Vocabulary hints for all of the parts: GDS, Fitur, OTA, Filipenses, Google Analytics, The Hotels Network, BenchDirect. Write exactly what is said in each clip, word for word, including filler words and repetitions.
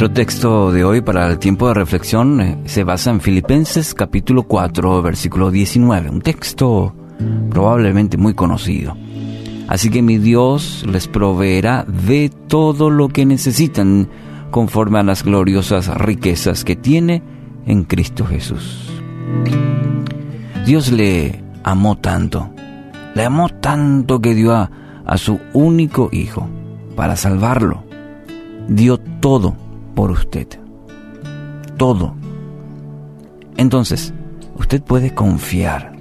Nuestro texto de hoy para el tiempo de reflexión se basa en Filipenses capítulo cuatro, versículo diecinueve, un texto probablemente muy conocido. Así que mi Dios les proveerá de todo lo que necesitan conforme a las gloriosas riquezas que tiene en Cristo Jesús. Dios le amó tanto, le amó tanto que dio a, a su único hijo para salvarlo. Dio todo por usted, todo. Entonces, usted puede confiar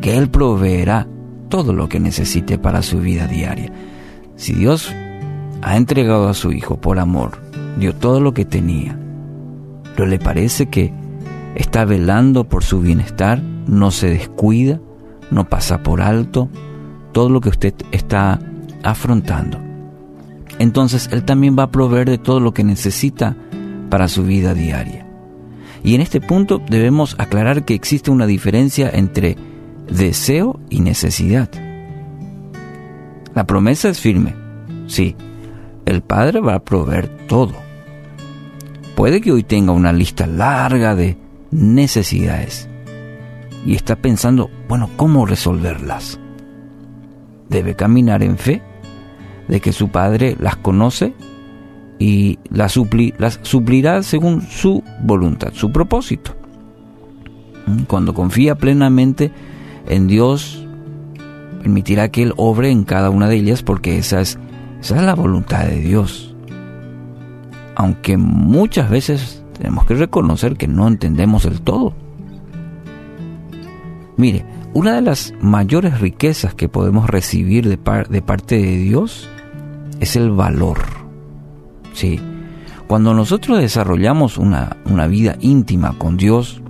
que Él proveerá todo lo que necesite para su vida diaria. Si Dios ha entregado a su Hijo por amor, dio todo lo que tenía, ¿no le parece que está velando por su bienestar, no se descuida, no pasa por alto todo lo que usted está afrontando? Entonces Él también va a proveer de todo lo que necesita para su vida diaria. Y en este punto debemos aclarar que existe una diferencia entre deseo y necesidad. La promesa es firme. Sí, el Padre va a proveer todo. Puede que hoy tenga una lista larga de necesidades y está pensando, bueno, ¿cómo resolverlas? Debe caminar en fe de que su Padre las conoce y las, supli- las suplirá según su voluntad, su propósito. Cuando confía plenamente en Dios, permitirá que Él obre en cada una de ellas, porque esa es, esa es la voluntad de Dios. Aunque muchas veces tenemos que reconocer que no entendemos del todo. Mire, una de las mayores riquezas que podemos recibir de, par- de parte de Dios es el valor. Sí. Cuando nosotros desarrollamos una, una vida íntima con Dios,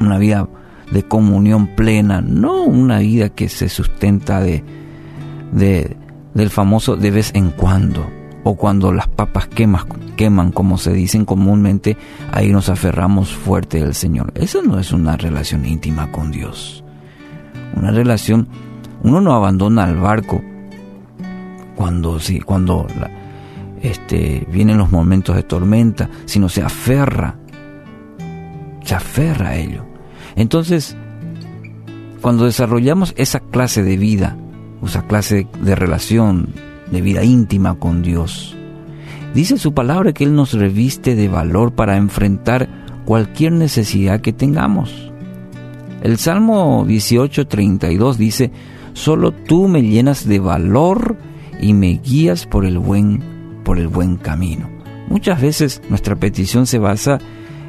una vida de comunión plena, no una vida que se sustenta de, de del famoso de vez en cuando, o cuando las papas queman, queman, como se dicen comúnmente, ahí nos aferramos fuerte del Señor. Esa no es una relación íntima con Dios. Una relación, uno no abandona el barco cuando sí, cuando la, este, vienen los momentos de tormenta, sino se aferra, se aferra a ello. Entonces, cuando desarrollamos esa clase de vida, esa clase de relación, de vida íntima con Dios, dice su palabra que Él nos reviste de valor para enfrentar cualquier necesidad que tengamos. El Salmo dieciocho, treinta y dos dice: solo tú me llenas de valor y me guías por el buen, por el buen camino. Muchas veces nuestra petición se basa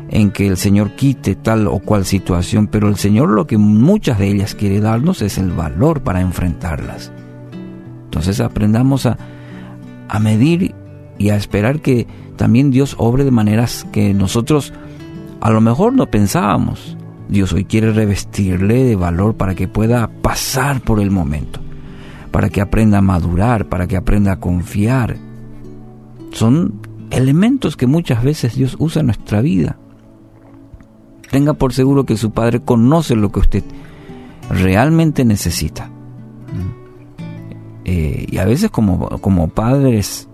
en que el Señor quite tal o cual situación, pero el Señor lo que muchas de ellas quiere darnos es el valor para enfrentarlas. Entonces aprendamos a, a medir y a esperar que también Dios obre de maneras que nosotros a lo mejor no pensábamos. Dios hoy quiere revestirle de valor para que pueda pasar por el momento, para que aprenda a madurar, para que aprenda a confiar. Son elementos que muchas veces Dios usa en nuestra vida. Tenga por seguro que su Padre conoce lo que usted realmente necesita. Eh, y a veces como, como padres,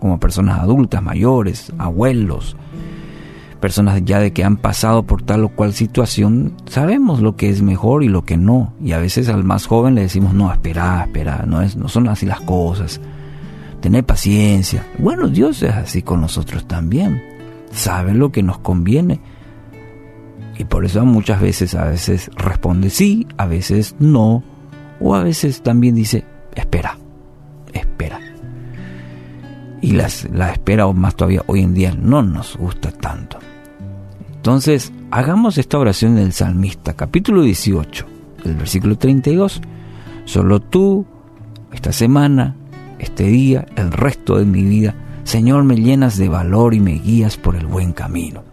como personas adultas, mayores, abuelos, personas ya de que han pasado por tal o cual situación, sabemos lo que es mejor y lo que no. Y a veces al más joven le decimos, no, espera, espera, no, es, no son así las cosas, tener paciencia. Bueno, Dios es así con nosotros también, sabe lo que nos conviene. Y por eso muchas veces, a veces responde sí, a veces no, o a veces también dice, espera, espera. Y las, la espera, o más todavía hoy en día, no nos gusta tanto. Entonces, hagamos esta oración del salmista, capítulo dieciocho, el versículo treinta y dos. Solo tú, esta semana, este día, el resto de mi vida, Señor, me llenas de valor y me guías por el buen camino.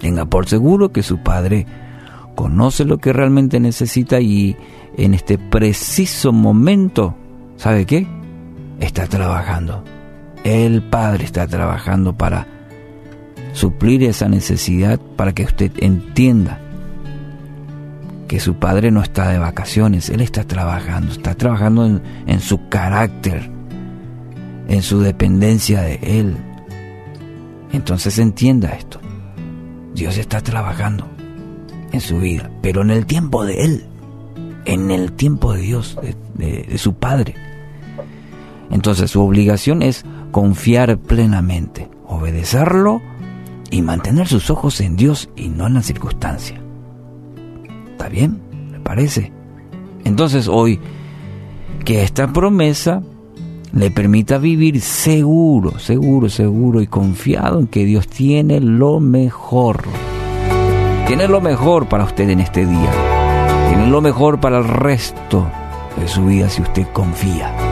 Tenga por seguro que su Padre conoce lo que realmente necesita y en este preciso momento, ¿sabe qué? Está trabajando. El Padre está trabajando para suplir esa necesidad, para que usted entienda que su Padre no está de vacaciones. Él está trabajando, está trabajando en, en su carácter, en su dependencia de Él. Entonces entienda esto: Dios está trabajando en su vida, pero en el tiempo de Él, en el tiempo de Dios, de, de, de su Padre. Entonces su obligación es confiar plenamente, obedecerlo y mantener sus ojos en Dios y no en las circunstancias. ¿Está bien? ¿Le parece? Entonces hoy, que esta promesa le permita vivir seguro, seguro, seguro y confiado en que Dios tiene lo mejor. Tiene lo mejor para usted en este día. Tiene lo mejor para el resto de su vida si usted confía.